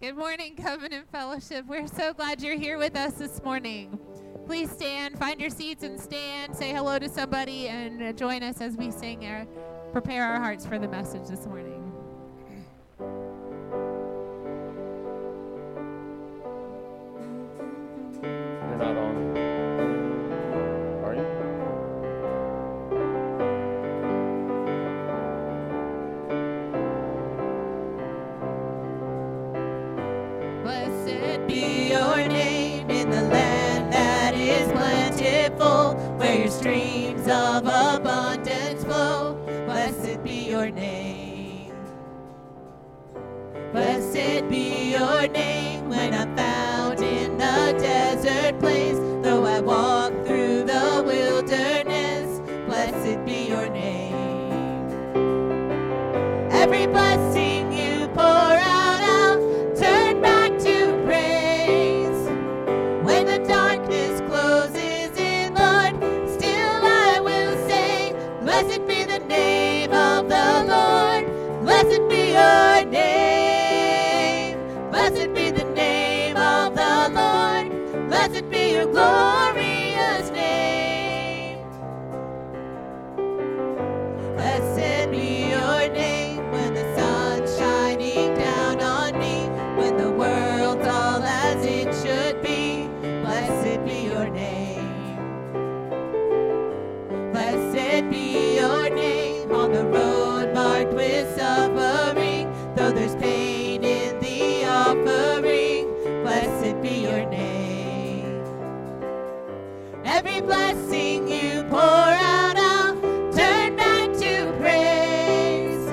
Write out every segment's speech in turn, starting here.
Good morning, Covenant Fellowship. We're so glad you're here with us this morning. Please stand, find your seats and stand, say hello to somebody, and join us as we sing and prepare our hearts for the message this morning. Streams of abundance flow, blessed be your name. Blessed be your name. When I'm found in the desert place, though I walk through the wilderness, blessed be your name. Every blessing you pour out, I'll turn back to praise. When the darkness closes, blessed be the name of the Lord. Blessed be your name. Blessed be the name of the Lord. Blessed be your glorious name. Blessed be your name. When the sun's shining down on me, when the world's all as it should be, blessed be your name. Blessed be your name. On the road marked with suffering, though there's pain in the offering, blessed be your name. Every blessing you pour out, I'll turn back to praise.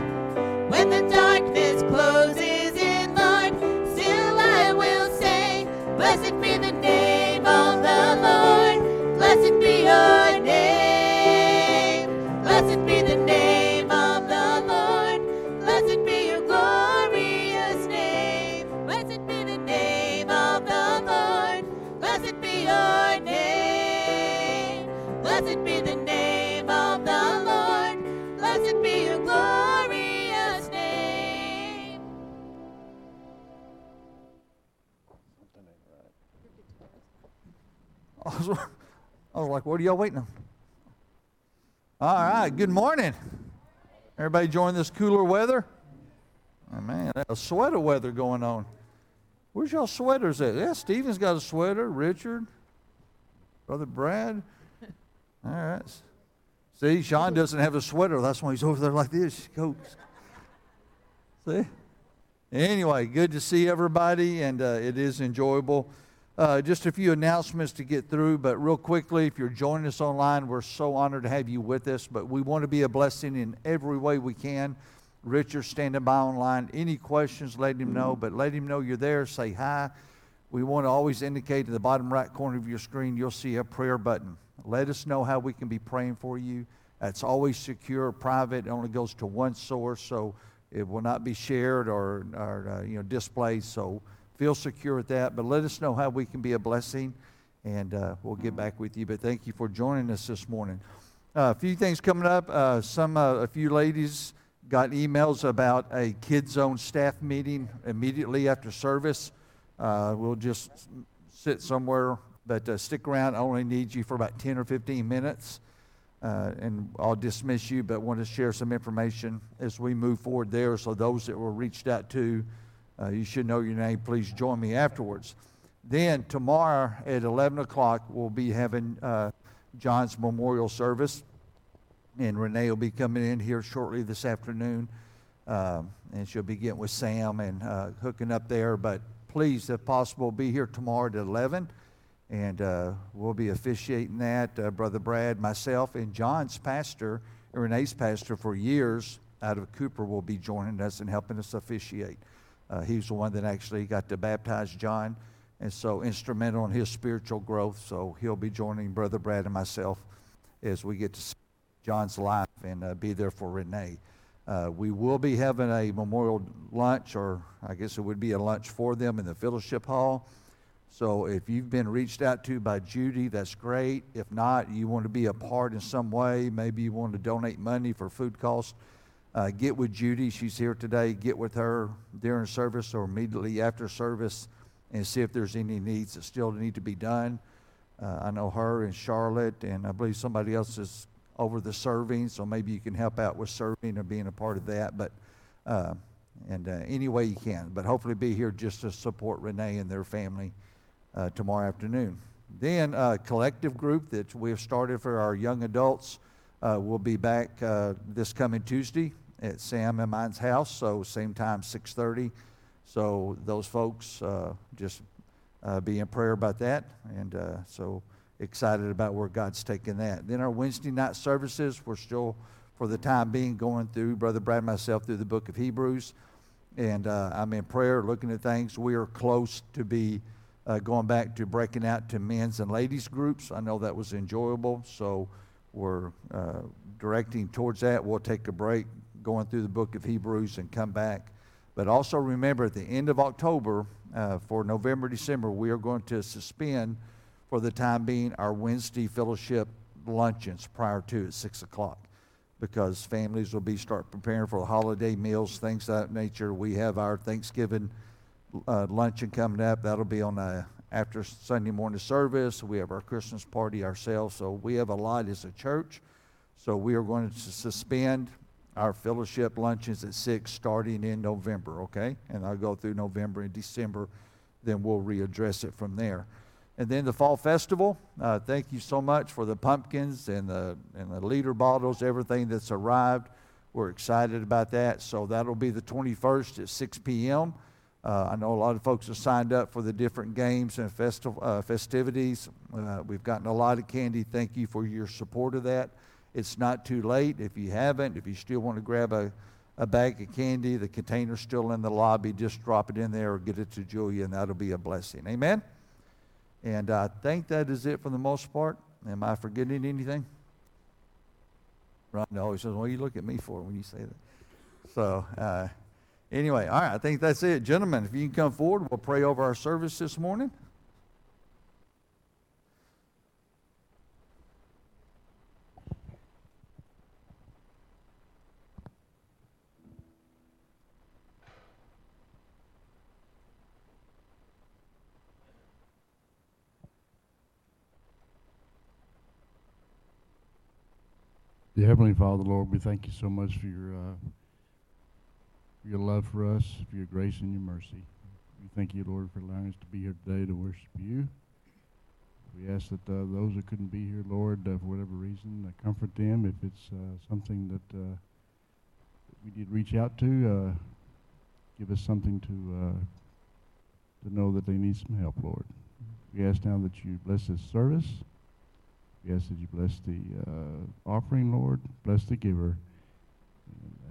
When the darkness closes in, Lord, still I will say, blessed be the name of the Lord. Blessed be your name. Blessed be the name of the Lord. Blessed be your glorious name. Blessed be the name of the Lord. Blessed be your name. Blessed be the name of the Lord. Blessed be your glorious name. I was like, what are y'all waiting on? All right, good morning. Everybody enjoying this cooler weather? Oh, man, that's sweater weather going on. Where's y'all sweaters at? Yeah, Stephen's got a sweater, Richard, Brother Brad. All right. See, Sean doesn't have a sweater. That's why he's over there like this. See? Anyway, good to see everybody, and it is enjoyable. Just a few announcements to get through, but real quickly, if you're joining us online, we're so honored to have you with us, but we want to be a blessing in every way we can. Richard's standing by online. Any questions, let him know, but let him know you're there. Say hi. We want to always indicate in the bottom right corner of your screen, you'll see a prayer button. Let us know how we can be praying for you. That's always secure, private. It only goes to one source, so it will not be shared or displayed, so feel secure at that, but let us know how we can be a blessing, and we'll get back with you. But thank you for joining us this morning. A few things coming up. A few ladies got emails about a KidZone staff meeting immediately after service. We'll just sit somewhere, but stick around. I only need you for about 10 or 15 minutes, and I'll dismiss you, but want to share some information as we move forward there. So those that were reached out to, you should know your name. Please join me afterwards. Then tomorrow at 11 o'clock, we'll be having John's memorial service. And Renee will be coming in here shortly this afternoon. And she'll be getting with Sam and hooking up there. But please, if possible, be here tomorrow at 11. And we'll be officiating that. Brother Brad, myself, and John's pastor, and Renee's pastor for years out of Cooper will be joining us and helping us officiate. He's the one that actually got to baptize John, and so instrumental in his spiritual growth. So he'll be joining Brother Brad and myself as we get to see John's life and be there for Renee. We will be having a memorial lunch, or I guess it would be a lunch for them in the fellowship hall. So if you've been reached out to by Judy, that's great. If not, you want to be a part in some way, maybe you want to donate money for food costs, Get with Judy. She's here today. Get with her during service or immediately after service and see if there's any needs that still need to be done. I know her and Charlotte, and I believe somebody else is over the serving, so maybe you can help out with serving or being a part of that. But any way you can. But hopefully be here just to support Renee and their family tomorrow afternoon. Then a collective group that we have started for our young adults will be back this coming Tuesday at Sam and mine's house, so same time, 6:30. So those folks just be in prayer about that, and so excited about where God's taking that. Then our Wednesday night services, we're still, for the time being, going through, Brother Brad and myself, through the book of Hebrews, and I'm in prayer, looking at things. We are close to be going back to breaking out to men's and ladies groups. I know that was enjoyable, so we're directing towards that. We'll take a break going through the book of Hebrews and come back. But also remember, at the end of October, for November, December, we are going to suspend, for the time being, our Wednesday fellowship luncheons prior to at 6 o'clock because families will be start preparing for holiday meals, things of that nature. We have our Thanksgiving luncheon coming up. That'll be on after Sunday morning service. We have our Christmas party ourselves, so we have a lot as a church. So we are going to suspend our fellowship luncheons at 6 starting in November, okay? And I'll go through November and December, then we'll readdress it from there. And then the Fall Festival, thank you so much for the pumpkins and the liter bottles, everything that's arrived. We're excited about that. So that'll be the 21st at 6 p.m. I know a lot of folks have signed up for the different games and festivities. We've gotten a lot of candy. Thank you for your support of that. It's not too late. If you haven't, if you still want to grab a bag of candy, the container's still in the lobby. Just drop it in there or get it to Julia, and that'll be a blessing. Amen? And I think that is it for the most part. Am I forgetting anything? Rhonda always says, what do you look at me for when you say that? So, anyway, all right, I think that's it. Gentlemen, if you can come forward, we'll pray over our service this morning. Dear Heavenly Father, Lord, we thank you so much for your love for us, for your grace and your mercy. We thank you, Lord, for allowing us to be here today to worship you. We ask that those that couldn't be here, Lord, for whatever reason, comfort them. If it's something that we did reach out to, give us something to know that they need some help, Lord. We ask now that you bless this service. We ask that you bless the offering, Lord. Bless the giver.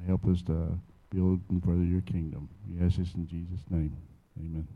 And help us to build and further your kingdom. We ask this in Jesus' name. Amen.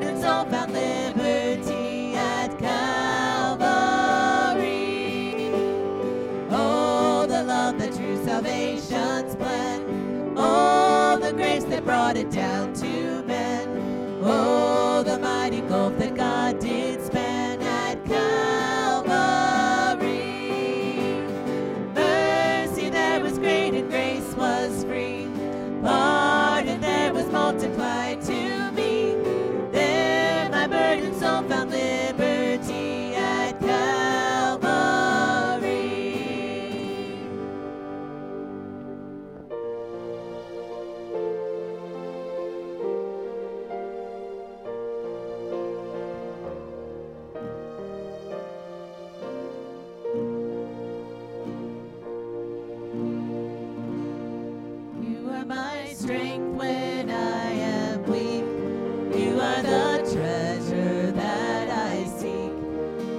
Lord, it's all about liberty at Calvary. Oh, the love that drew salvation's plan. Oh, the grace that brought it down to men. Oh, the mighty gulf that God did span at Calvary. Mercy there was great and grace was free. Pardon there was multiplied to me. There my burdens all found liberty at Calvary. You are my strength when I am weak. You are the treasure that I seek.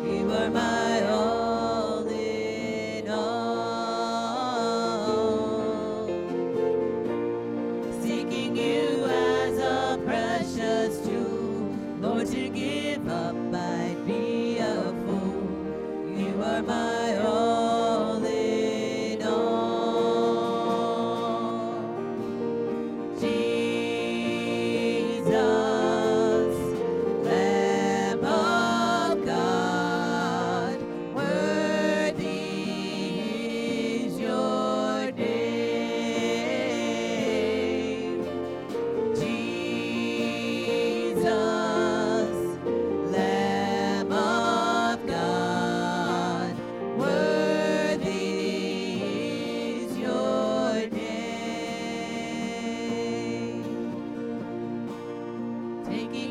You are my all in all. Seeking you as a precious jewel. Lord, to give up I'd be a fool. You are my all in all. Jesus, Lamb of God, worthy is your name. Jesus, Lamb of God, worthy is your name. Taking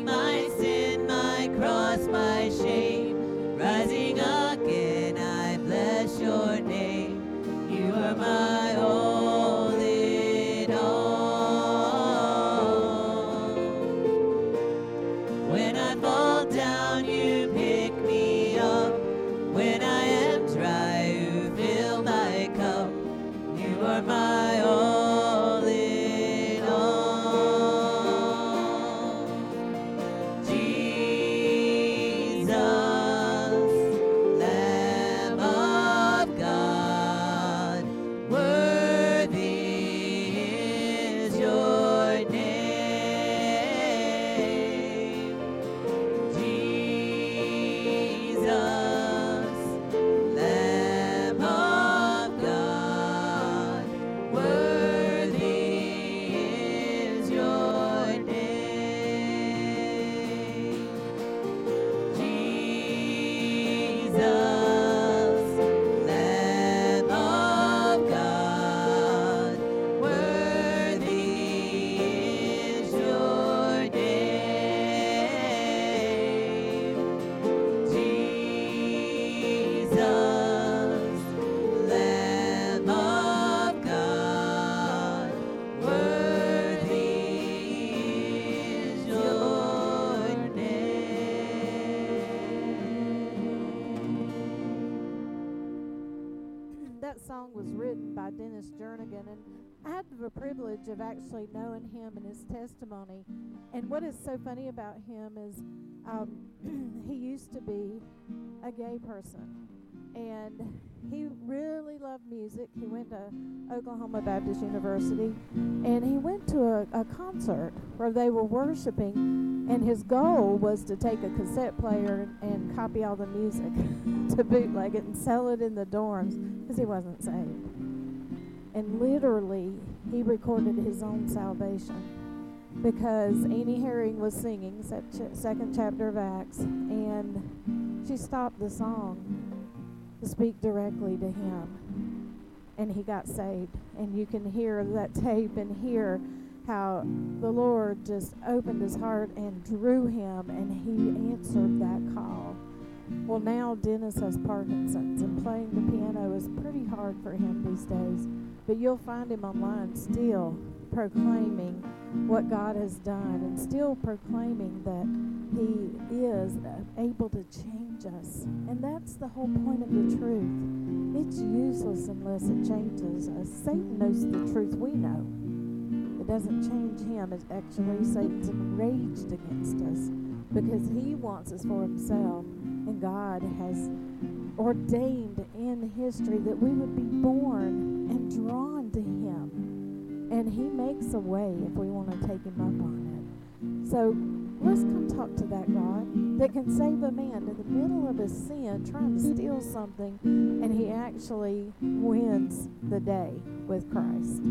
my sin, my cross, my shame, rising again, I bless your name. You are my all in all. When I fall down, you pick me up. When I am dry, you fill my cup. You are my all in all. Jesus, Lamb of God, worthy is your name. Jesus, Lamb of God, worthy is your name. Jesus, Lamb of God, worthy is your name. Jesus, Lamb of God, worthy is your name. That song was written by Dennis Jernigan, and I had the privilege of actually knowing him and his testimony. And what is so funny about him is he used to be a gay person, and he really loved music. He went to Oklahoma Baptist University, and he went to a concert where they were worshiping, and his goal was to take a cassette player and copy all the music to bootleg it and sell it in the dorms because he wasn't saved. And literally, he recorded his own salvation because Annie Herring was singing Second Chapter of Acts, and she stopped the song to speak directly to him, and he got saved. And you can hear that tape and hear how the Lord just opened his heart and drew him, and he answered that call. Well, now Dennis has Parkinson's, and playing the piano is pretty hard for him these days, but you'll find him online still proclaiming what God has done and still proclaiming that he is able to change us. And that's the whole point of the truth. It's useless unless it changes us. Satan knows the truth we know. It doesn't change him. It's actually Satan's enraged against us because He wants us for Himself. And God has ordained in history that we would be born and drawn to Him. And He makes a way if we want to take Him up on it. So let's come talk to that God that can save a man in the middle of his sin, trying to steal something, and he actually wins the day with Christ.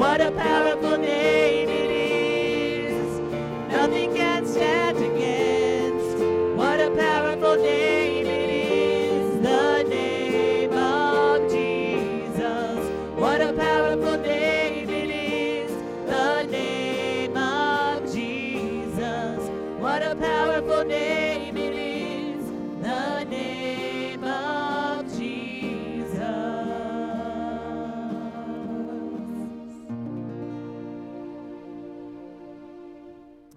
What a powerful name it is. Nothing can stand against. What a powerful name it is. The name of Jesus. What a powerful name it is. The name of Jesus. What a powerful name it is. The name of Jesus.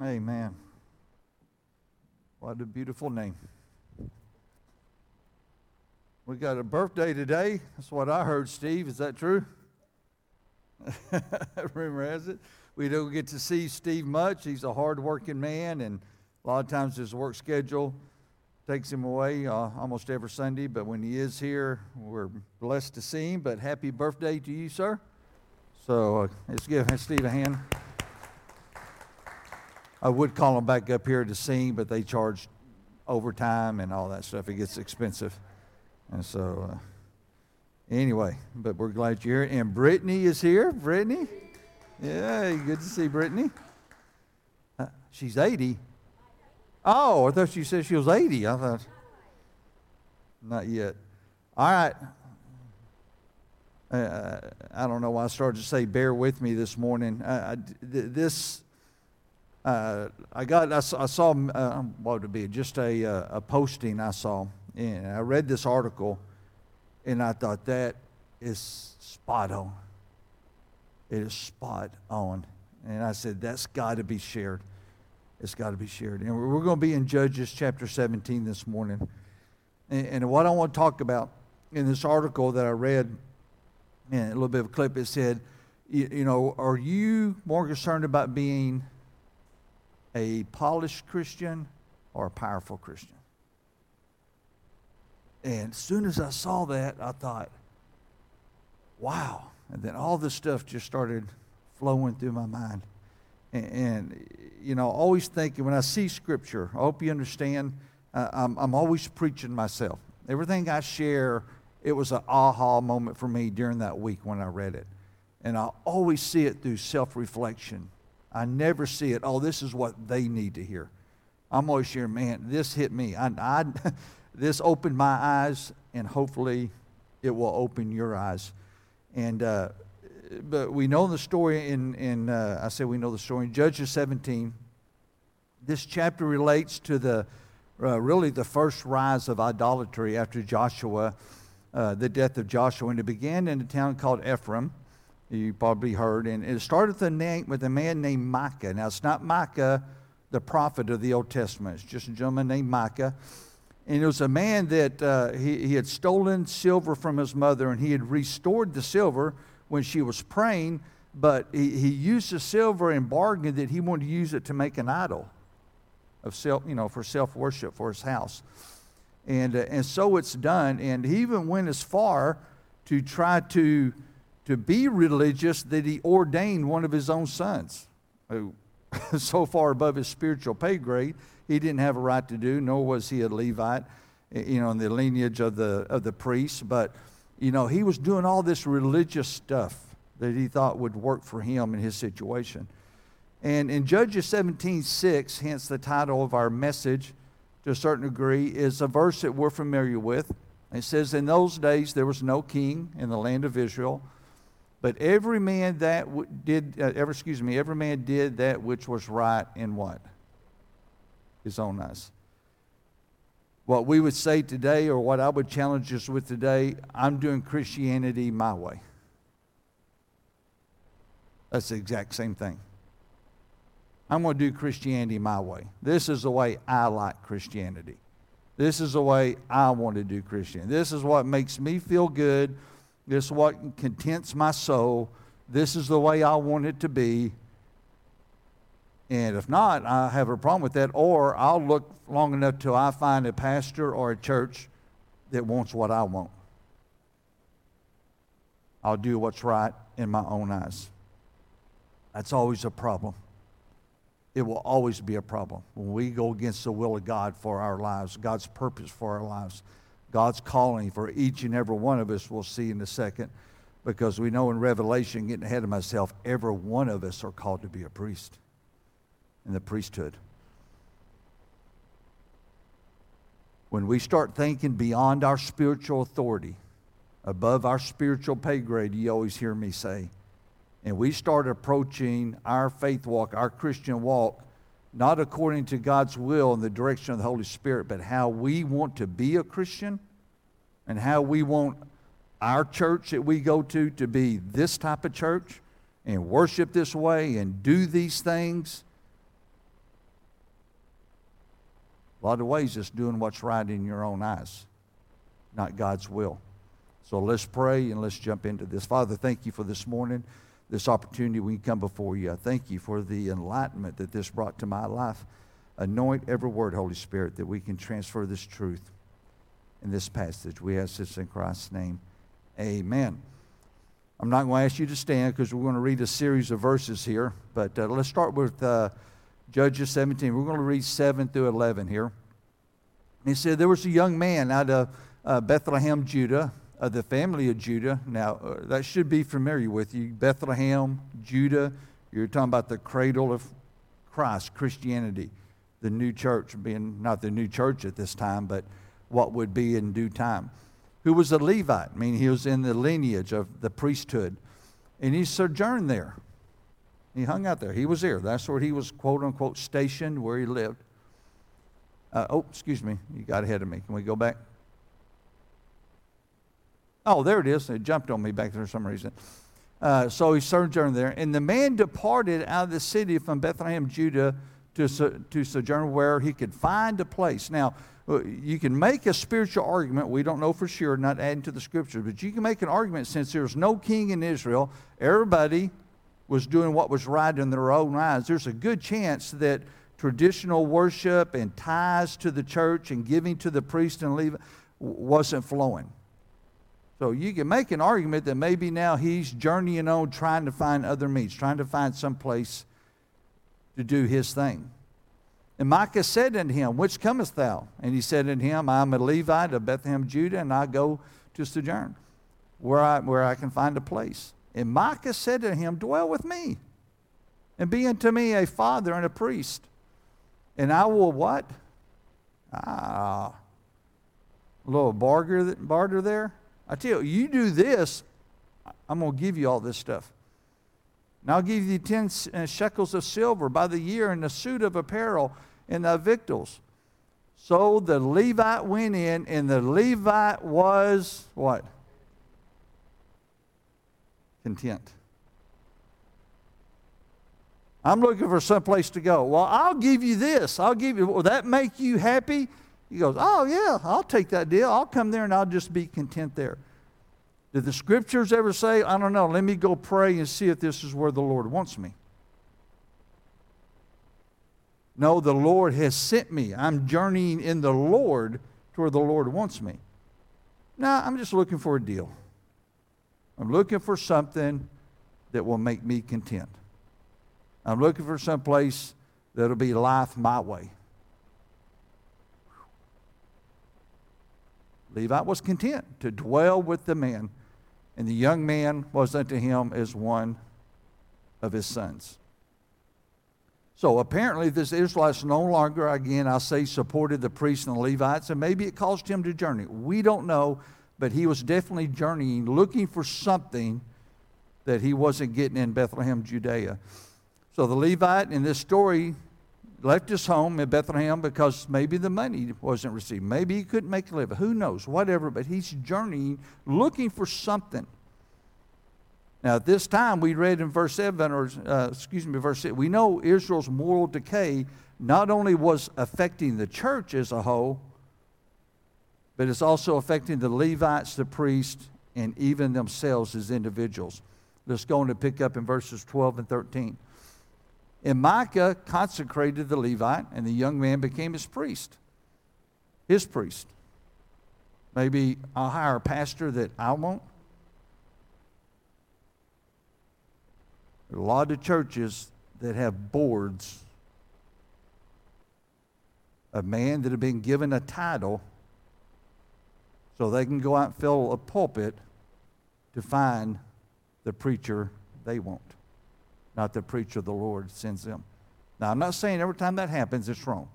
Amen. What a beautiful name. We got a birthday today. That's what I heard, Steve. Is that true? Rumor has it. We don't get to see Steve much. He's a hard-working man, and a lot of times his work schedule takes him away almost every Sunday. But when he is here, we're blessed to see him. But happy birthday to you, sir. So let's give Steve a hand. I would call them back up here to sing, but they charge overtime and all that stuff. It gets expensive. And so, anyway, but we're glad you're here. And Brittany is here. Brittany? Yeah, good to see Brittany. She's 80. Oh, I thought she said she was 80. I thought, not yet. All right. I don't know why I started to say bear with me this morning. I saw a posting I saw, and I read this article, and I thought that is spot on. It is spot on. And I said, that's got to be shared. It's got to be shared. And we're going to be in Judges chapter 17 this morning. And what I want to talk about in this article that I read, and a little bit of a clip, it said, are you more concerned about being a polished Christian or a powerful Christian? And as soon as I saw that, I thought, wow. And then all this stuff just started flowing through my mind. And always thinking, when I see Scripture, I hope you understand, I'm always preaching myself. Everything I share, it was an aha moment for me during that week when I read it. And I always see it through self-reflection. I never see it, oh, this is what they need to hear. I'm always sharing, man, this hit me. This opened my eyes, and hopefully it will open your eyes. And but we know the story in Judges 17. This chapter relates to the first rise of idolatry after Joshua, the death of Joshua. And it began in a town called Ephraim. You probably heard, and it started with a man named Micah. Now, it's not Micah, the prophet of the Old Testament. It's just a gentleman named Micah. And it was a man that he had stolen silver from his mother, and he had restored the silver when she was praying, but he used the silver and bargained that he wanted to use it to make an idol of self, for self-worship for his house. And so it's done, and he even went as far to try to be religious that he ordained one of his own sons, who so far above his spiritual pay grade, he didn't have a right to do, nor was he a Levite, in the lineage of the priests. But, he was doing all this religious stuff that he thought would work for him in his situation. And in Judges 17:6, hence the title of our message to a certain degree, is a verse that we're familiar with. It says, in those days there was no king in the land of Israel, but every man did that which was right in what? His own eyes. What we would say today, or what I would challenge us with today, I'm doing Christianity my way. That's the exact same thing. I'm going to do Christianity my way. This is the way I like Christianity. This is the way I want to do Christianity. This is what makes me feel good. This is what contents my soul. This is the way I want it to be. And if not, I have a problem with that. Or I'll look long enough till I find a pastor or a church that wants what I want. I'll do what's right in my own eyes. That's always a problem. It will always be a problem when we go against the will of God for our lives, God's purpose for our lives. God's calling for each and every one of us, we'll see in a second. Because we know in Revelation, getting ahead of myself, every one of us are called to be a priest in the priesthood. When we start thinking beyond our spiritual authority, above our spiritual pay grade, you always hear me say, and we start approaching our faith walk, our Christian walk, not according to God's will and the direction of the Holy Spirit, but how we want to be a Christian and how we want our church that we go to be this type of church and worship this way and do these things. A lot of ways it's doing what's right in your own eyes, not God's will. So let's pray and let's jump into this. Father, thank you for this morning, this opportunity we can come before you. I thank you for the enlightenment that this brought to my life. Anoint every word, Holy Spirit, that we can transfer this truth in this passage. We ask this in Christ's name. Amen. I'm not going to ask you to stand because we're going to read a series of verses here. But let's start with Judges 17. We're going to read 7 through 11 here. He said, there was a young man out of Bethlehem, Judah, of the family of Judah. Now, that should be familiar with you. Bethlehem, Judah, you're talking about the cradle of Christ, Christianity, the new church being, not the new church at this time, but what would be in due time. Who was a Levite, I mean, he was in the lineage of the priesthood, and he sojourned there. He hung out there. He was there. That's where he was, quote unquote, stationed, where he lived. Excuse me. You got ahead of me. Can we go back? Oh, there it is. It jumped on me back there for some reason. So he sojourned there. And the man departed out of the city from Bethlehem, Judah, to sojourn where he could find a place. Now, you can make a spiritual argument. We don't know for sure, not adding to the scripture, but you can make an argument since there's no king in Israel. Everybody was doing what was right in their own eyes. There's a good chance that traditional worship and ties to the church and giving to the priest and Levite wasn't flowing. So you can make an argument that maybe now he's journeying on, trying to find other means, trying to find some place to do his thing. And Micah said unto him, which comest thou? And he said unto him, I am a Levite of Bethlehem, Judah, and I go to sojourn, where I can find a place. And Micah said to him, dwell with me, and be unto me a father and a priest. And I will what? A little barter there. I tell you, you do this, I'm going to give you all this stuff. And I'll give you 10 shekels of silver by the year and a suit of apparel and thy victuals. So the Levite went in, and the Levite was what? Content. I'm looking for some place to go. Well, I'll give you this. I'll give you. Will that make you happy? He goes, oh, yeah, I'll take that deal. I'll come there and I'll just be content there. Did the scriptures ever say, I don't know, let me go pray and see if this is where the Lord wants me? No, the Lord has sent me. I'm journeying in the Lord to where the Lord wants me. No, I'm just looking for a deal. I'm looking for something that will make me content. I'm looking for some place that will be life my way. Levite was content to dwell with the man, and the young man was unto him as one of his sons. So apparently this Israelites no longer, again, I say, supported the priests and the Levites, and maybe it caused him to journey. We don't know, but he was definitely journeying, looking for something that he wasn't getting in Bethlehem, Judea. So the Levite in this story left his home in Bethlehem because maybe the money wasn't received. Maybe he couldn't make a living. Who knows? Whatever. But he's journeying, looking for something. Now, at this time, we read in verse 8, we know Israel's moral decay not only was affecting the church as a whole, but it's also affecting the Levites, the priests, and even themselves as individuals. Let's go on to pick up in verses 12 and 13. And Micah consecrated the Levite, and the young man became his priest. His priest. Maybe I'll hire a pastor that I want. There are a lot of churches that have boards of men that have been given a title so they can go out and fill a pulpit to find the preacher they want, not the preacher the Lord sends them. Now, I'm not saying every time that happens it's wrong.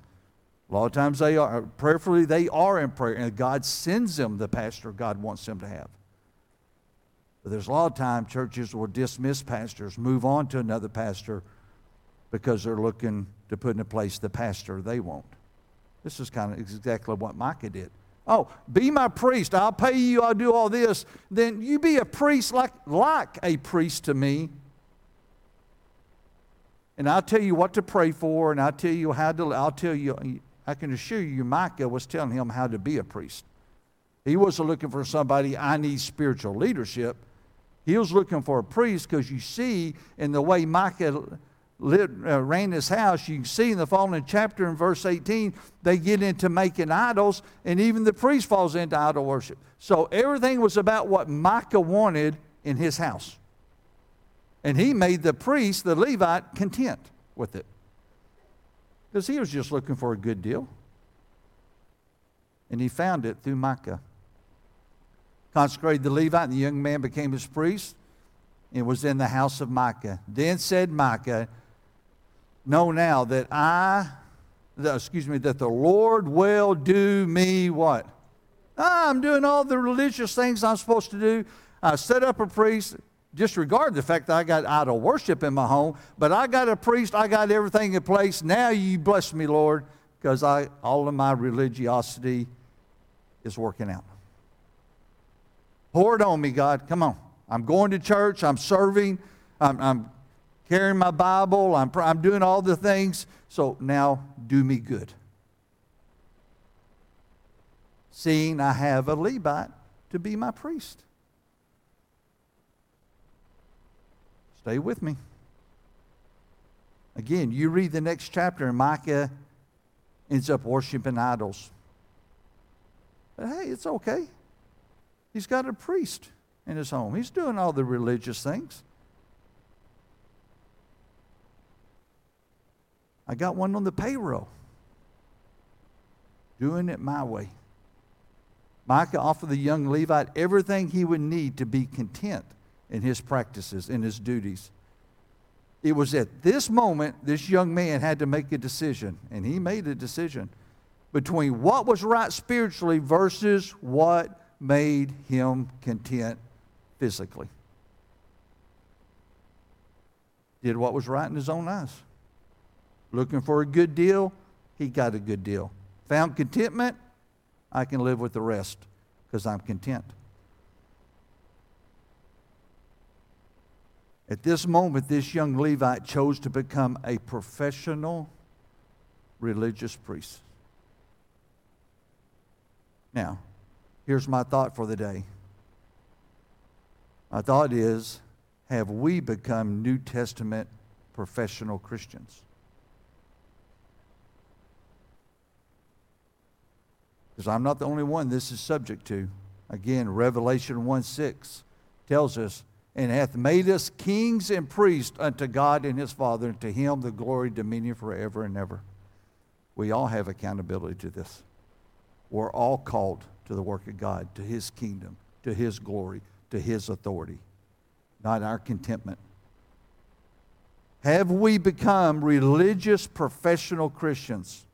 A lot of times they are, prayerfully, they are in prayer, and God sends them the pastor God wants them to have. But there's a lot of time churches will dismiss pastors, move on to another pastor because they're looking to put in place the pastor they want. This is kind of exactly what Micah did. Oh, be my priest. I'll pay you. I'll do all this. Then you be a priest like a priest to me. And I'll tell you what to pray for, and I'll tell you how to, I'll tell you, I can assure you Micah was telling him how to be a priest. He wasn't looking for somebody, I need spiritual leadership. He was looking for a priest because you see in the way Micah ran his house, you can see in the following chapter in verse 18, they get into making idols, and even the priest falls into idol worship. So everything was about what Micah wanted in his house. And he made the priest, the Levite, content with it. Because he was just looking for a good deal. And he found it through Micah. Consecrated the Levite, and the young man became his priest. And was in the house of Micah. Then said Micah, know now that that the Lord will do me what? I'm doing all the religious things I'm supposed to do. I set up a priest. Disregard the fact that I got idol worship in my home, but I got a priest, I got everything in place. Now you bless me, Lord, because all of my religiosity is working out. Pour it on me, God. Come on. I'm going to church. I'm serving. I'm carrying my Bible. I'm doing all the things. So now do me good. Seeing I have a Levite to be my priest. Stay with me. Again, you read the next chapter and Micah ends up worshiping idols. But hey, it's okay. He's got a priest in his home. He's doing all the religious things. I got one on the payroll. Doing it my way. Micah offered the young Levite everything he would need to be content in his practices, in his duties. It was at this moment this young man had to make a decision, and he made a decision between what was right spiritually versus what made him content physically. Did what was right in his own eyes. Looking for a good deal, he got a good deal. Found contentment, I can live with the rest because I'm content. At this moment, this young Levite chose to become a professional religious priest. Now, here's my thought for the day. My thought is, have we become New Testament professional Christians? Because I'm not the only one this is subject to. Again, Revelation 1:6 tells us, and hath made us kings and priests unto God and his Father, and to him the glory, dominion forever and ever. We all have accountability to this. We're all called to the work of God, to his kingdom, to his glory, to his authority, not our contentment. Have we become religious professional Christians,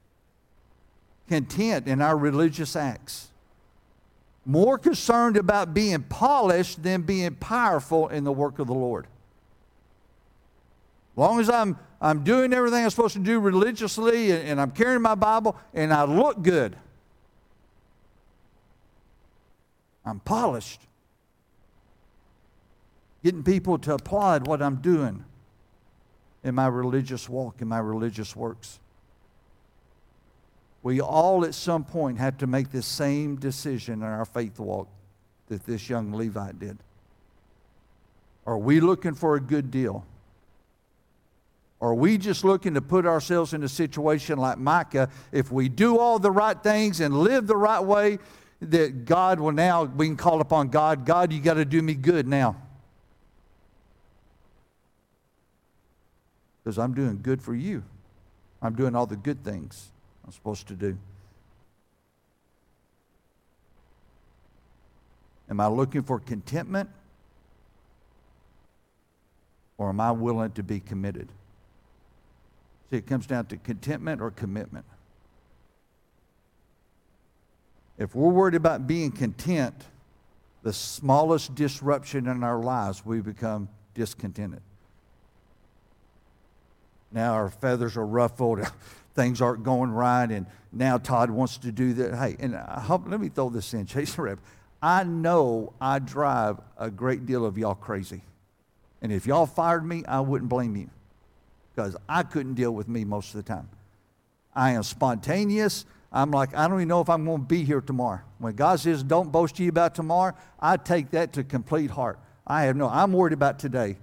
content in our religious acts? More concerned about being polished than being powerful in the work of the Lord. As long as I'm doing everything I'm supposed to do religiously and I'm carrying my Bible and I look good, I'm polished. Getting people to applaud what I'm doing in my religious walk, in my religious works. We all at some point have to make the same decision in our faith walk that this young Levite did. Are we looking for a good deal? Are we just looking to put ourselves in a situation like Micah, if we do all the right things and live the right way, that God will now, we can call upon God, God, you got to do me good now. Because I'm doing good for you. I'm doing all the good things I'm supposed to do. Am I looking for contentment? or am I willing to be committed? See, it comes down to contentment or commitment. If we're worried about being content, the smallest disruption in our lives, we become discontented. Now our feathers are ruffled, things aren't going right, and now Todd wants to do that. Hey, and let me throw this in, Chase and Reb. I know I drive a great deal of y'all crazy. And if y'all fired me, I wouldn't blame you, because I couldn't deal with me most of the time. I am spontaneous. I'm like, I don't even know if I'm going to be here tomorrow. When God says, don't boast ye about tomorrow, I take that to complete heart. I'm worried about today.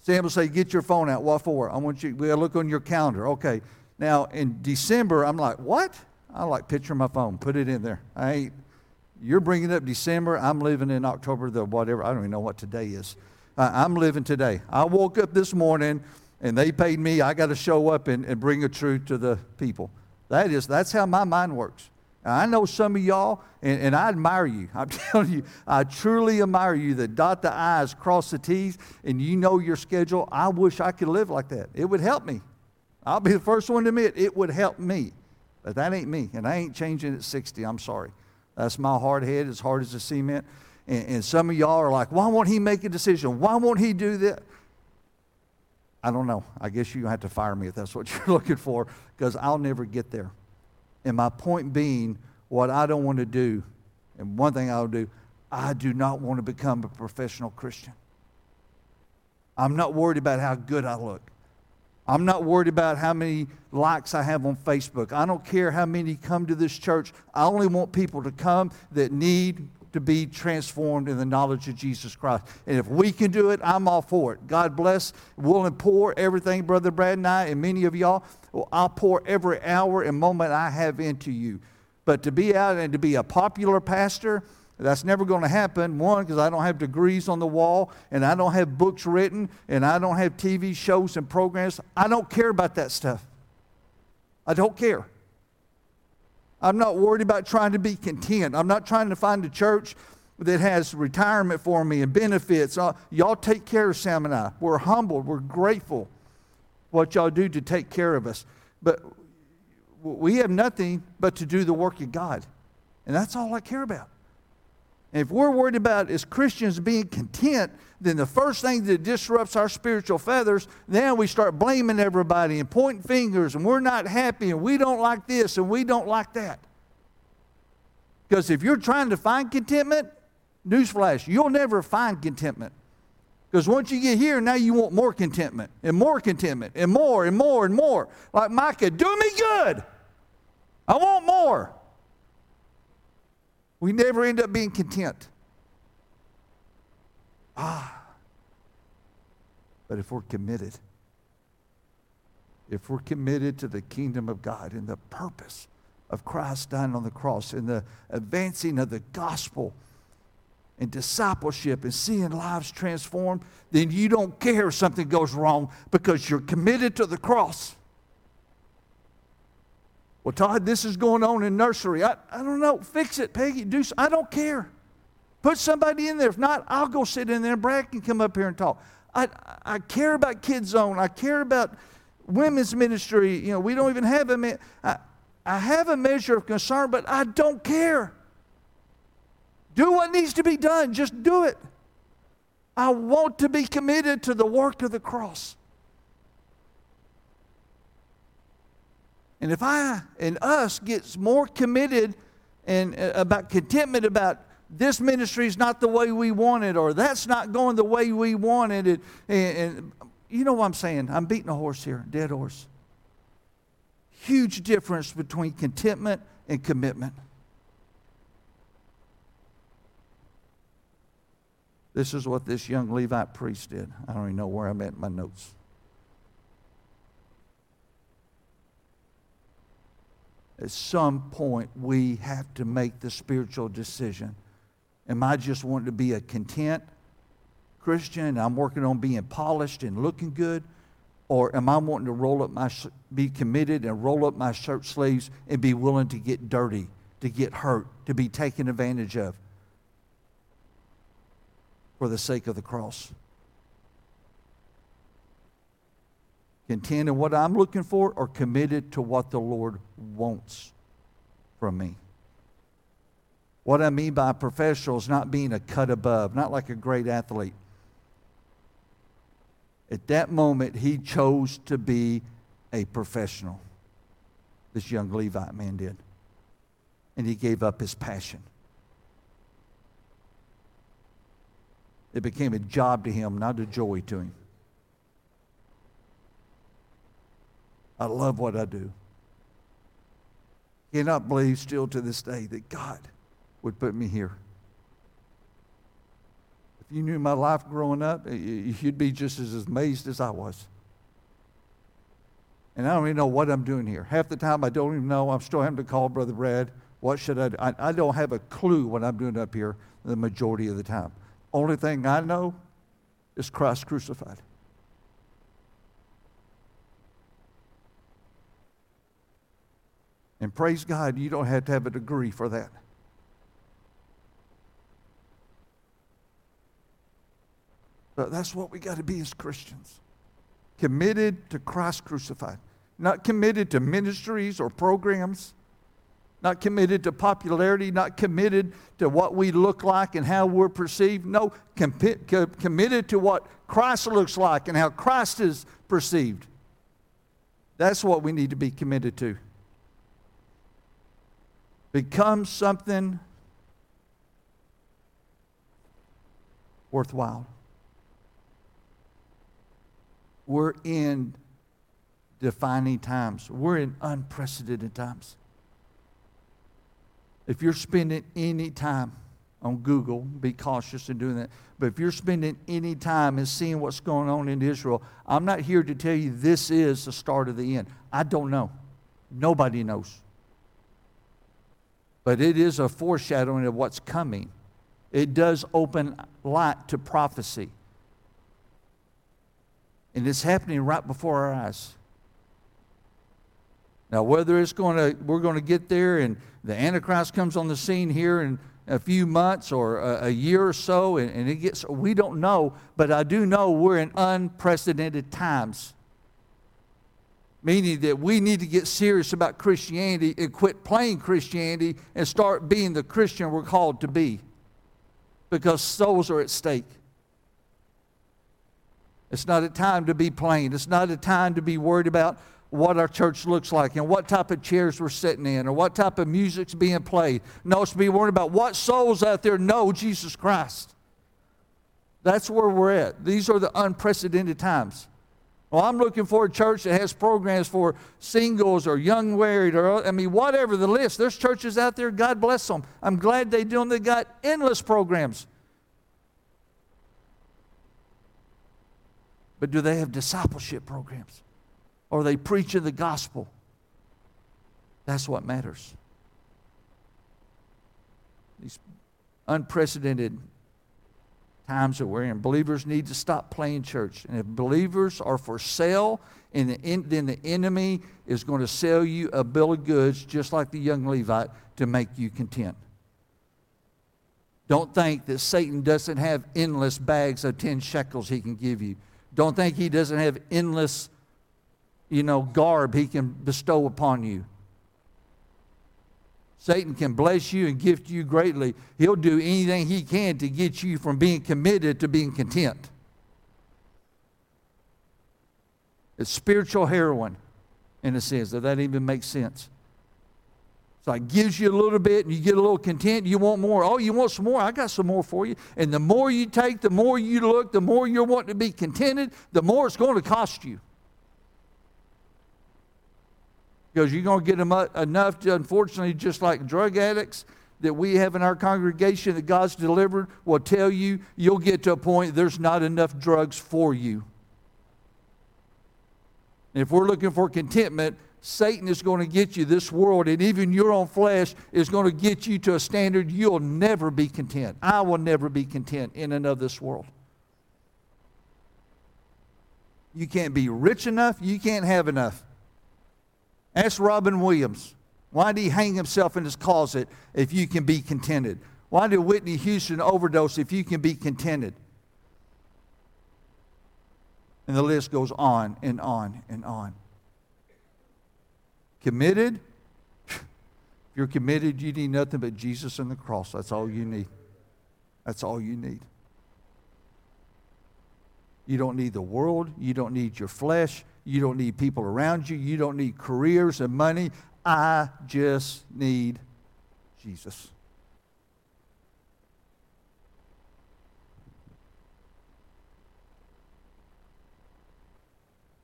Sam will say, get your phone out. What for? I want you to look on your calendar. Okay. Now, in December, I'm like, what? I like picture my phone. Put it in there. You're bringing up December. I'm living in October, the whatever. I don't even know what today is. I'm living today. I woke up this morning, and they paid me. I got to show up and bring a truth to the people. That's how my mind works. And I know some of y'all, and I admire you. I'm telling you, I truly admire you that dot the I's, cross the T's, and you know your schedule. I wish I could live like that. It would help me. I'll be the first one to admit it would help me. But that ain't me, and I ain't changing at 60. I'm sorry. That's my hard head, as hard as the cement. And some of y'all are like, why won't he make a decision? Why won't he do that? I don't know. I guess you're going to have to fire me if that's what you're looking for, because I'll never get there. And my point being, what I don't want to do, and one thing I'll do, I do not want to become a professional Christian. I'm not worried about how good I look. I'm not worried about how many likes I have on Facebook. I don't care how many come to this church. I only want people to come that need to be transformed in the knowledge of Jesus Christ. And if we can do it, I'm all for it. God bless, willing to pour everything, Brother Brad and I, and many of y'all. Well, I'll pour every hour and moment I have into you. But to be out and to be a popular pastor, that's never going to happen. One, because I don't have degrees on the wall, and I don't have books written, and I don't have TV shows and programs. I don't care about that stuff. I don't care. I'm not worried about trying to be content. I'm not trying to find a church that has retirement for me and benefits. Y'all take care of Sam and I. We're humbled. We're grateful what y'all do to take care of us. But we have nothing but to do the work of God. And that's all I care about. And if we're worried about as Christians being content, then the first thing that disrupts our spiritual feathers, then we start blaming everybody and pointing fingers, and we're not happy, and we don't like this, and we don't like that. Because if you're trying to find contentment, newsflash, you'll never find contentment. Because once you get here, now you want more contentment, and more contentment, and more, and more, and more. Like Micah, do me good. I want more. We never end up being content. But if we're committed to the kingdom of God and the purpose of Christ dying on the cross and the advancing of the gospel and discipleship and seeing lives transformed, then you don't care if something goes wrong because you're committed to the cross. Well, Todd, this is going on in nursery. I don't know. Fix it, Peggy. I don't care. Put somebody in there. If not, I'll go sit in there and Brad can come up here and talk. I care about KidZone. I care about women's ministry. You know, we don't even have a I have a measure of concern, but I don't care. Do what needs to be done. Just do it. I want to be committed to the work of the cross. And if I and us gets more committed and about contentment about this ministry is not the way we want it, or that's not going the way we want it, and you know what I'm saying? I'm beating a horse here, dead horse. Huge difference between contentment and commitment. This is what this young Levite priest did. I don't even know where I'm at in my notes. At some point, we have to make the spiritual decision. Am I just wanting to be a content Christian? I'm working on being polished and looking good? Or am I wanting to be committed and roll up my shirt sleeves and be willing to get dirty, to get hurt, to be taken advantage of for the sake of the cross? content in what I'm looking for, or committed to what the Lord wants from me. What I mean by professional is not being a cut above, not like a great athlete. At that moment, he chose to be a professional. This young Levite man did. And he gave up his passion. It became a job to him, not a joy to him. I love what I do. Cannot believe still to this day that God would put me here. If you knew my life growing up, you'd be just as amazed as I was. And I don't even know what I'm doing here. Half the time I don't even know. I'm still having to call Brother Brad. What should I do? I don't have a clue what I'm doing up here the majority of the time. Only thing I know is Christ crucified. And praise God, you don't have to have a degree for that. But that's what we got to be as Christians. Committed to Christ crucified. Not committed to ministries or programs. Not committed to popularity. Not committed to what we look like and how we're perceived. No, committed to what Christ looks like and how Christ is perceived. That's what we need to be committed to. Become something worthwhile. We're in defining times. We're in unprecedented times. If you're spending any time on Google, be cautious in doing that. But if you're spending any time and seeing what's going on in Israel, I'm not here to tell you this is the start of the end. I don't know. Nobody knows. But it is a foreshadowing of what's coming. It does open light to prophecy. And it's happening right before our eyes. Now, whether we're going to get there and the Antichrist comes on the scene here in a few months or a year or so, and it gets, we don't know, but I do know we're in unprecedented times. Meaning that we need to get serious about Christianity and quit playing Christianity and start being the Christian we're called to be. Because souls are at stake. It's not a time to be playing. It's not a time to be worried about what our church looks like and what type of chairs we're sitting in or what type of music's being played. No, it's to be worried about what souls out there know Jesus Christ. That's where we're at. These are the unprecedented times. Well, I'm looking for a church that has programs for singles or young married or, whatever the list. There's churches out there, God bless them. I'm glad they do them. They got endless programs. But do they have discipleship programs? Are they preaching the gospel? That's what matters. These unprecedented times that we're in. Believers need to stop playing church. And if believers are for sale, then the enemy is going to sell you a bill of goods just like the young Levite to make you content. Don't think that Satan doesn't have endless bags of 10 shekels he can give you. Don't think he doesn't have endless, garb he can bestow upon you. Satan can bless you and gift you greatly. He'll do anything he can to get you from being committed to being content. It's spiritual heroin, in a sense. Does that even make sense? It's like it gives you a little bit and you get a little content. You want more. Oh, you want some more? I got some more for you. And the more you take, the more you look, the more you're wanting to be contented, the more it's going to cost you. Because you're going to get enough to, unfortunately, just like drug addicts that we have in our congregation that God's delivered will tell you, you'll get to a point there's not enough drugs for you. And if we're looking for contentment, Satan is going to get you, this world, and even your own flesh is going to get you to a standard you'll never be content. I will never be content in and of this world. You can't be rich enough. You can't have enough. Ask Robin Williams. Why did he hang himself in his closet if you can be contented? Why did Whitney Houston overdose if you can be contented? And the list goes on and on and on. Committed. If you're committed, you need nothing but Jesus and the cross. That's all you need. That's all you need. You don't need the world. You don't need your flesh. You don't need people around you. You don't need careers and money. I just need Jesus.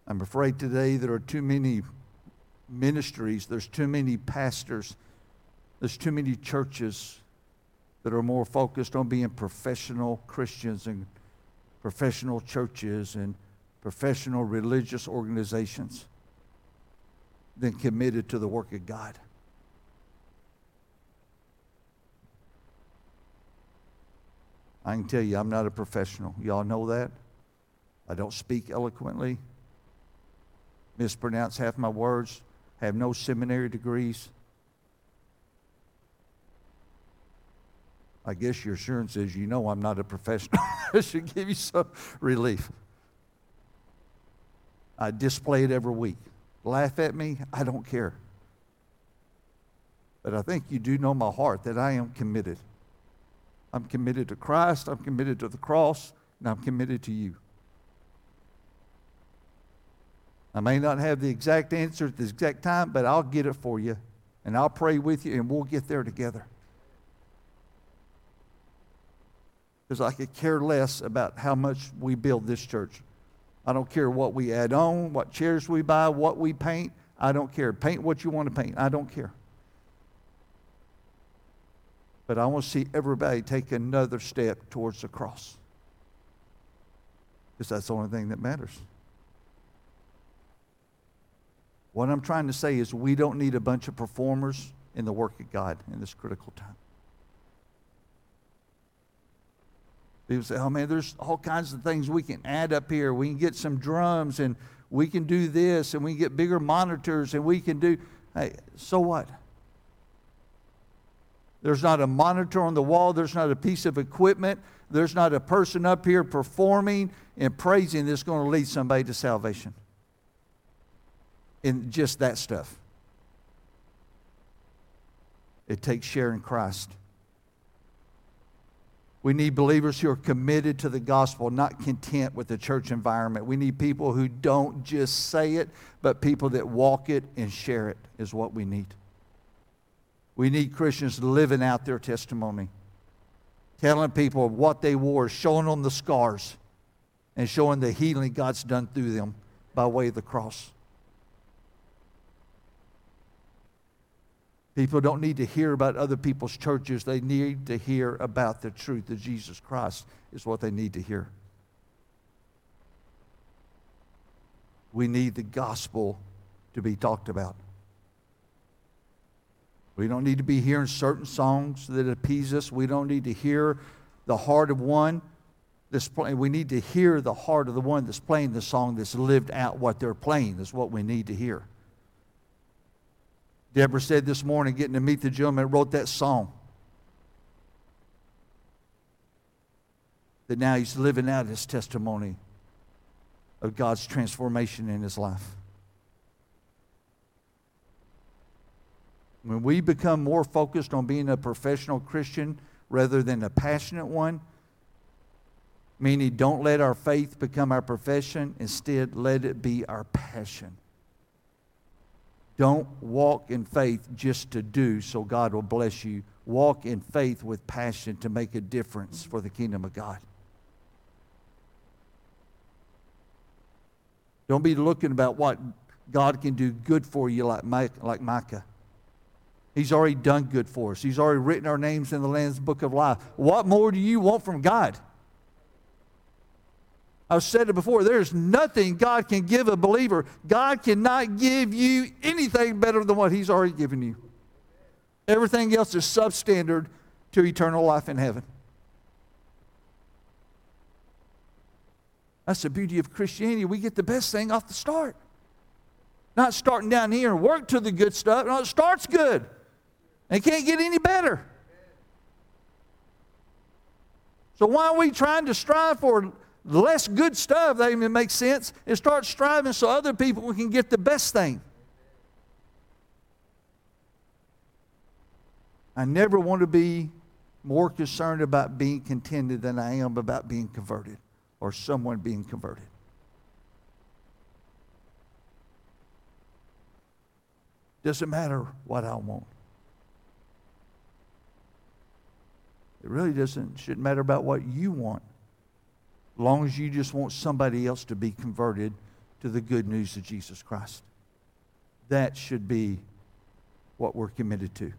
I'm afraid today there are too many ministries, there's too many pastors, there's too many churches that are more focused on being professional Christians and professional churches and professional religious organizations than committed to the work of God. I can tell you, I'm not a professional. Y'all know that. I don't speak eloquently. Mispronounce half my words, have no seminary degrees. I guess your assurance is, you know, I'm not a professional. That should give you some relief. I display it every week. Laugh at me, I don't care. But I think you do know my heart, that I am committed. I'm committed to Christ, I'm committed to the cross, and I'm committed to you. I may not have the exact answer at the exact time, but I'll get it for you, and I'll pray with you, and we'll get there together. Because I could care less about how much we build this church. I don't care what we add on, what chairs we buy, what we paint. I don't care. Paint what you want to paint. I don't care. But I want to see everybody take another step towards the cross. Because that's the only thing that matters. What I'm trying to say is we don't need a bunch of performers in the work of God in this critical time. People say, oh man, there's all kinds of things we can add up here. We can get some drums and we can do this and we can get bigger monitors and we can do, hey, so what? There's not a monitor on the wall. There's not a piece of equipment. There's not a person up here performing and praising that's going to lead somebody to salvation. In just that stuff. It takes sharing Christ. We need believers who are committed to the gospel, not content with the church environment. We need people who don't just say it, but people that walk it and share it is what we need. We need Christians living out their testimony, telling people what they wore, showing them the scars, and showing the healing God's done through them by way of the cross. People don't need to hear about other people's churches. They need to hear about the truth of Jesus Christ is what they need to hear. We need the gospel to be talked about. We don't need to be hearing certain songs that appease us. We don't need to hear the heart of one that's playing. We need to hear the heart of the one that's playing the song that's lived out what they're playing is what we need to hear. Deborah said this morning, getting to meet the gentleman that wrote that song, that now he's living out his testimony of God's transformation in his life. When we become more focused on being a professional Christian rather than a passionate one, meaning don't let our faith become our profession, instead let it be our passion. Don't walk in faith just to do so God will bless you. Walk in faith with passion to make a difference for the kingdom of God. Don't be looking about what God can do good for you like Micah. He's already done good for us. He's already written our names in the Lamb's Book of Life. What more do you want from God? I've said it before, there's nothing God can give a believer. God cannot give you anything better than what He's already given you. Everything else is substandard to eternal life in heaven. That's the beauty of Christianity. We get the best thing off the start. Not starting down here and work to the good stuff. No, it starts good. And it can't get any better. So why are we trying to strive for the less good stuff, that even makes sense, and start striving so other people can get the best thing. I never want to be more concerned about being contented than I am about being converted or someone being converted. Doesn't matter what I want. It really shouldn't matter about what you want, as long as you just want somebody else to be converted to the good news of Jesus Christ. That should be what we're committed to.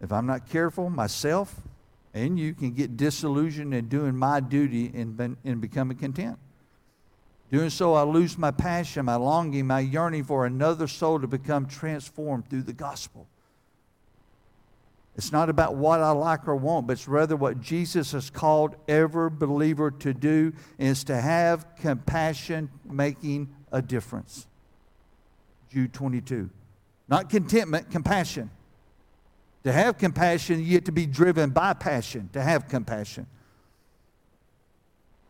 If I'm not careful, myself and you can get disillusioned in doing my duty and becoming content. Doing so, I lose my passion, my longing, my yearning for another soul to become transformed through the gospel. It's not about what I like or want, but it's rather what Jesus has called every believer to do, is to have compassion making a difference. Jude 22. Not contentment, compassion. To have compassion, yet to be driven by passion, to have compassion.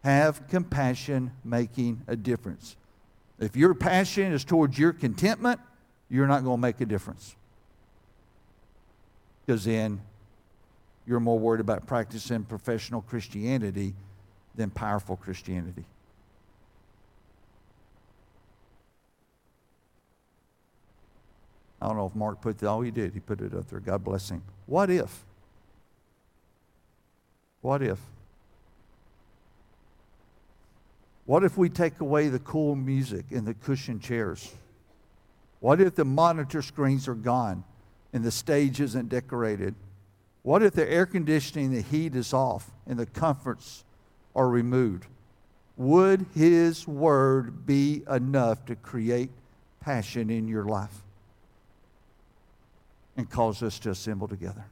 Have compassion making a difference. If your passion is towards your contentment, you're not going to make a difference. Because then you're more worried about practicing professional Christianity than powerful Christianity. I don't know if Mark put that. Oh, he did. He put it up there. God bless him. What if? What if? What if we take away the cool music and the cushioned chairs? What if the monitor screens are gone and the stage isn't decorated? What if the air conditioning, the heat is off and the comforts are removed? Would His Word be enough to create passion in your life and cause us to assemble together?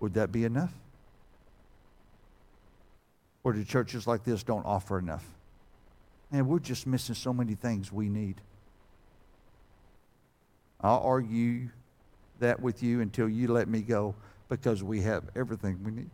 Would that be enough? Or do churches like this don't offer enough? Man, we're just missing so many things we need. I'll argue that with you until you let me go, because we have everything we need.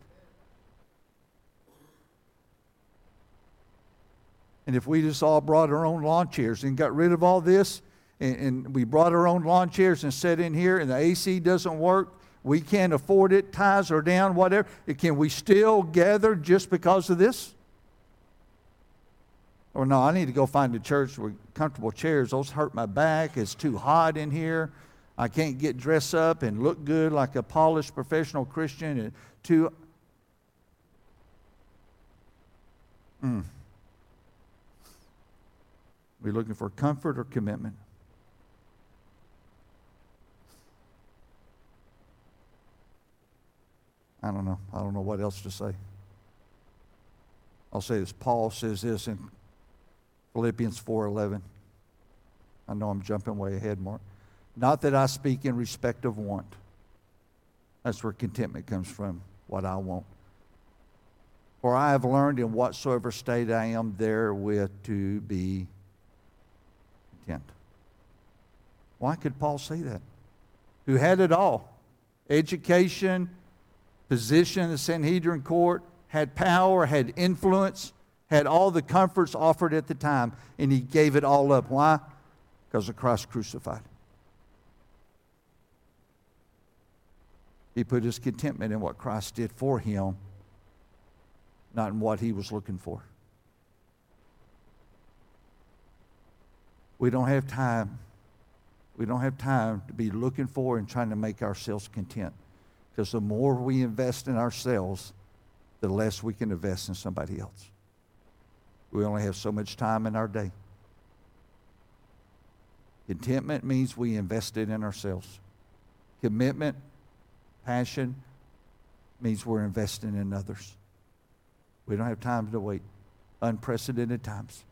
And if we just all brought our own lawn chairs and got rid of all this, and we brought our own lawn chairs and sat in here, and the AC doesn't work, we can't afford it, ties are down, whatever, can we still gather just because of this? Or no, I need to go find a church with comfortable chairs. Those hurt my back. It's too hot in here. I can't get dressed up and look good like a polished professional Christian. And too. We're looking for comfort or commitment. I don't know. I don't know what else to say. I'll say this. Paul says this in Philippians 4:11. I know I'm jumping way ahead, Mark. Not that I speak in respect of want. That's where contentment comes from, what I want. For I have learned in whatsoever state I am therewith to be content. Why could Paul say that? Who had it all. Education, position in the Sanhedrin court, had power, had influence, had all the comforts offered at the time, and he gave it all up. Why? Because of Christ crucified. He put his contentment in what Christ did for him, not in what he was looking for. We don't have time. We don't have time to be looking for and trying to make ourselves content. Because the more we invest in ourselves, the less we can invest in somebody else. We only have so much time in our day. Contentment means we invested in ourselves. Commitment, passion, means we're investing in others. We don't have time to wait. Unprecedented times.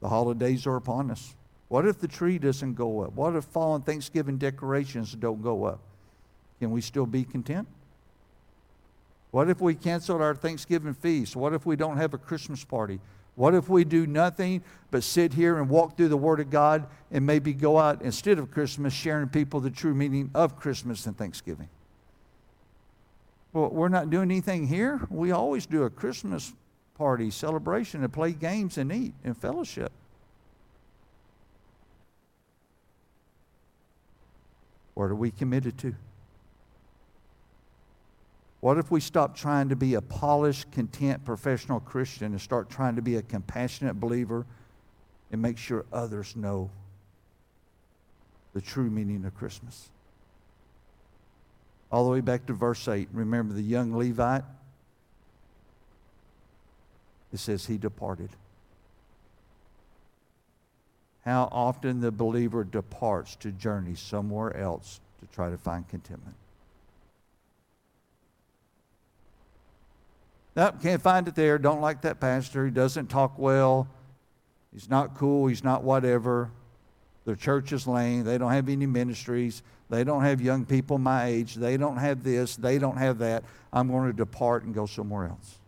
The holidays are upon us. What if the tree doesn't go up? What if fall and Thanksgiving decorations don't go up? Can we still be content? What if we canceled our Thanksgiving feast? What if we don't have a Christmas party? What if we do nothing but sit here and walk through the Word of God and maybe go out instead of Christmas sharing people the true meaning of Christmas and Thanksgiving? Well, we're not doing anything here. We always do a Christmas party, celebration, and play games and eat and fellowship. What are we committed to? What if we stop trying to be a polished, content, professional Christian and start trying to be a compassionate believer and make sure others know the true meaning of Christmas? All the way back to verse 8. Remember the young Levite? It says he departed. How often the believer departs to journey somewhere else to try to find contentment. Nope, can't find it there. Don't like that pastor. He doesn't talk well. He's not cool. He's not whatever. Their church is lame. They don't have any ministries. They don't have young people my age. They don't have this. They don't have that. I'm going to depart and go somewhere else.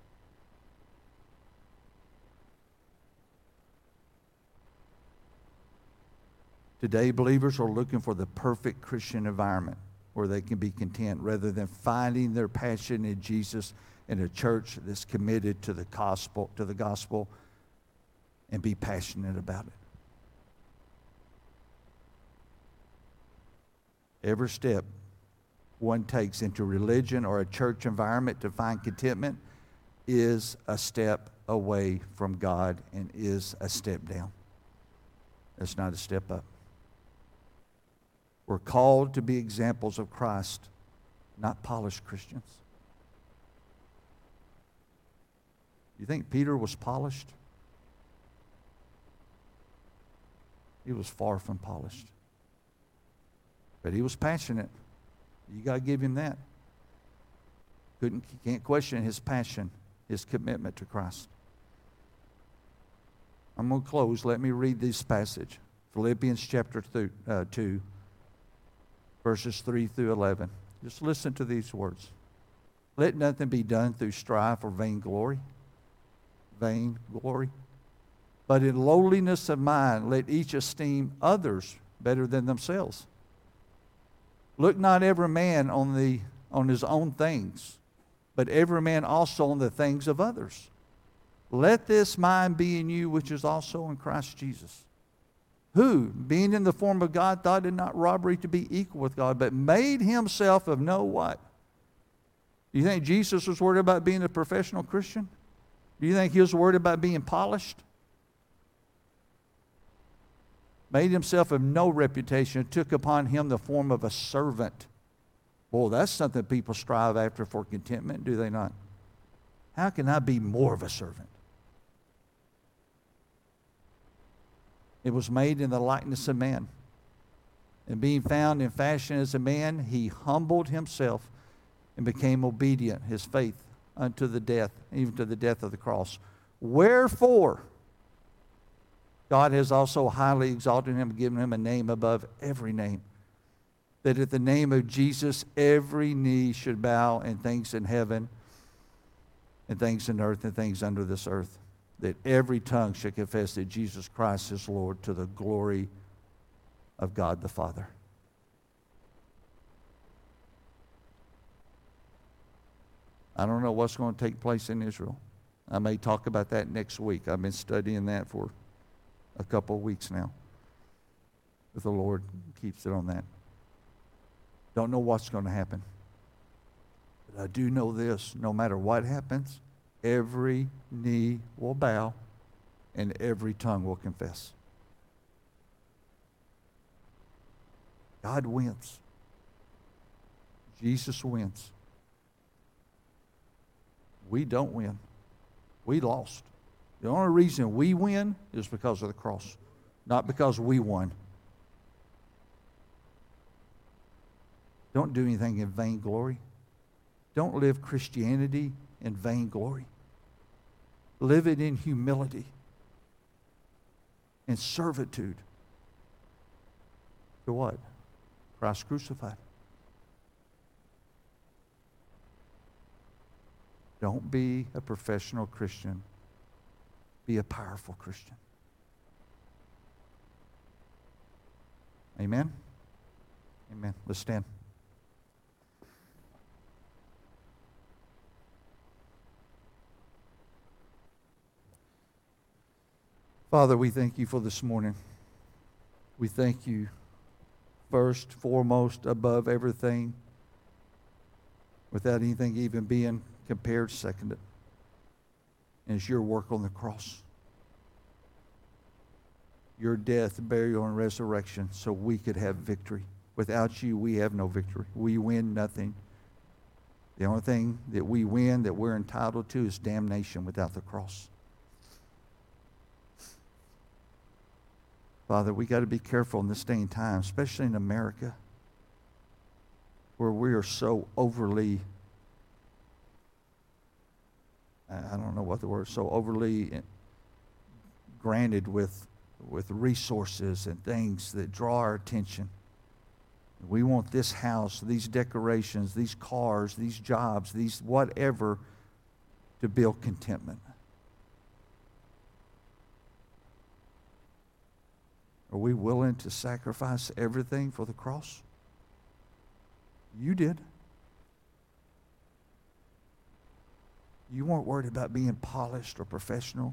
Today, believers are looking for the perfect Christian environment where they can be content rather than finding their passion in Jesus in a church that's committed to the gospel and be passionate about it. Every step one takes into religion or a church environment to find contentment is a step away from God and is a step down. It's not a step up. We're called to be examples of Christ, not polished Christians. You think Peter was polished? He was far from polished. But he was passionate. You got to give him that. Can't question his passion, his commitment to Christ. I'm going to close. Let me read this passage. Philippians chapter 2, verses 3 through 11. Just listen to these words. Let nothing be done through strife or vainglory, but in lowliness of mind let each esteem others better than themselves. Look not every man on his own things, but every man also on the things of others. Let this mind be in you which is also in Christ Jesus, who, being in the form of God, thought it not robbery to be equal with God, but made himself of no what? Do you think Jesus was worried about being a professional Christian? Do you think he was worried about being polished? Made himself of no reputation, took upon him the form of a servant. Boy, that's something people strive after for contentment, do they not? How can I be more of a servant? It was made in the likeness of man. And being found in fashion as a man, he humbled himself and became obedient, his faith, unto the death, even to the death of the cross. Wherefore, God has also highly exalted him, given him a name above every name, that at the name of Jesus every knee should bow, and things in heaven, and things in earth, and things under this earth, that every tongue should confess that Jesus Christ is Lord, to the glory of God the Father. I don't know what's going to take place in Israel. I may talk about that next week. I've been studying that for a couple of weeks now. If the Lord keeps it on that. Don't know what's going to happen. But I do know this. No matter what happens, every knee will bow and every tongue will confess. God wins. Jesus wins. We don't win. We lost. The only reason we win is because of the cross, not because we won. Don't do anything in vainglory. Don't live Christianity in vainglory. Live it in humility and servitude. To what? Christ crucified. Don't be a professional Christian be a powerful Christian. Amen? Amen. Let's stand. Father, we thank you for this morning. We thank you first, foremost, above everything, without anything even being compared, seconded. And it's your work on the cross. Your death, burial, and resurrection so we could have victory. Without you, we have no victory. We win nothing. The only thing that we win, that we're entitled to, is damnation without the cross. Father, we got to be careful in this day and time, especially in America, where we are so overly, I don't know what the word, so overly granted with resources and things that draw our attention. We want this house, these decorations, these cars, these jobs, these whatever, to build contentment. Are we willing to sacrifice everything for the cross? You did. You weren't worried about being polished or professional.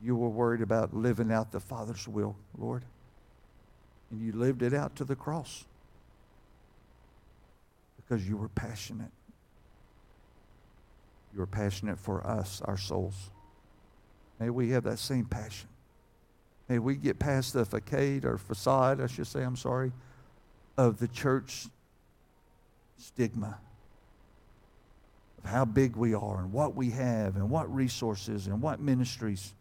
You were worried about living out the Father's will, Lord. And you lived it out to the cross because you were passionate. You were passionate for us, our souls. May we have that same passion. May we get past the facade of the church stigma of how big we are and what we have and what resources and what ministries.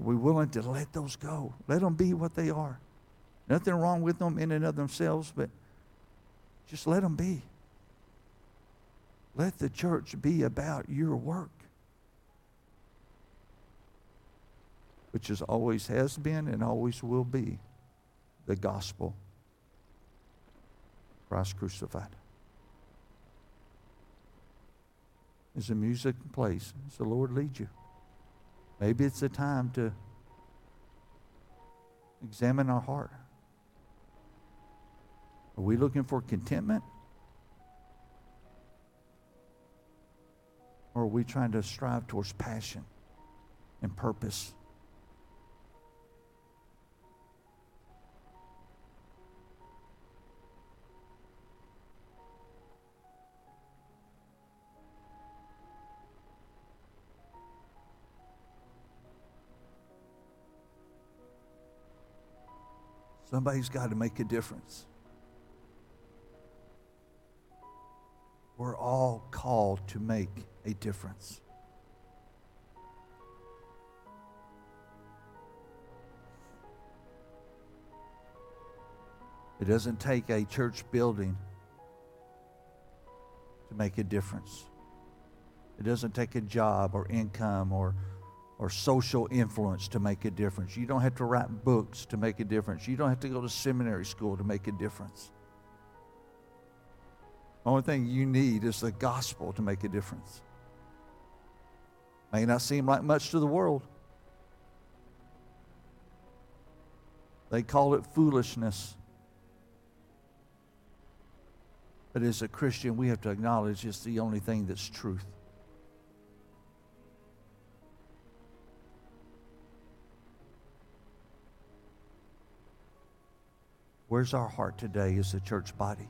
Are we willing to let those go? Let them be what they are. Nothing wrong with them in and of themselves, but just let them be. Let the church be about your work, which is always has been and always will be the gospel, Christ crucified. As the music plays, as the Lord leads you, maybe it's a time to examine our heart. Are we looking for contentment? Or are we trying to strive towards passion and purpose? Somebody's got to make a difference. We're all called to make a difference. It doesn't take a church building to make a difference. It doesn't take a job or income or social influence to make a difference. You don't have to write books to make a difference. You don't have to go to seminary school to make a difference. The only thing you need is the gospel to make a difference. May not seem like much to the world. They call it foolishness. But as a Christian, we have to acknowledge it's the only thing that's truth. Where's our heart today as a church body?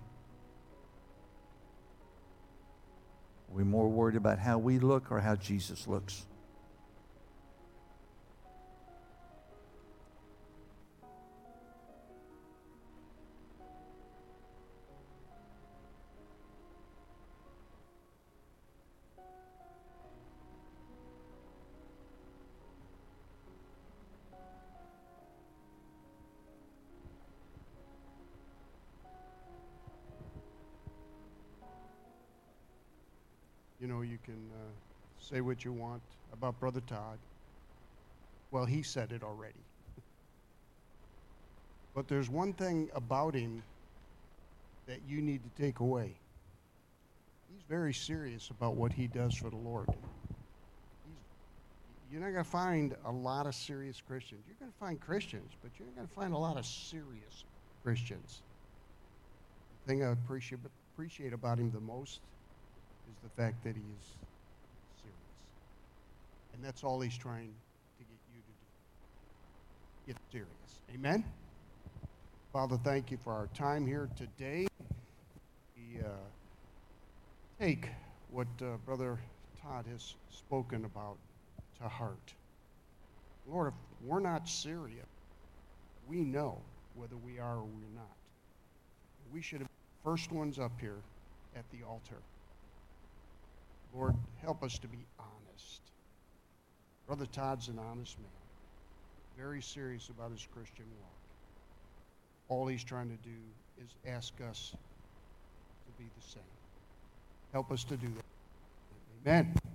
Are we more worried about how we look or how Jesus looks? Say what you want about Brother Todd. Well, he said it already. But there's one thing about him that you need to take away. He's very serious about what he does for the Lord. He's you're not going to find a lot of serious Christians. You're going to find Christians, but you're not going to find a lot of serious Christians. The thing I appreciate about him the most is the fact that he is serious. And that's all he's trying to get you to do. Get serious. Amen? Father, thank you for our time here today. We take what Brother Todd has spoken about to heart. Lord, if we're not serious, we know whether we are or we're not. We should have been the first ones up here at the altar. Lord, help us to be honest. Brother Todd's an honest man, very serious about his Christian walk. All he's trying to do is ask us to be the same. Help us to do that. Amen.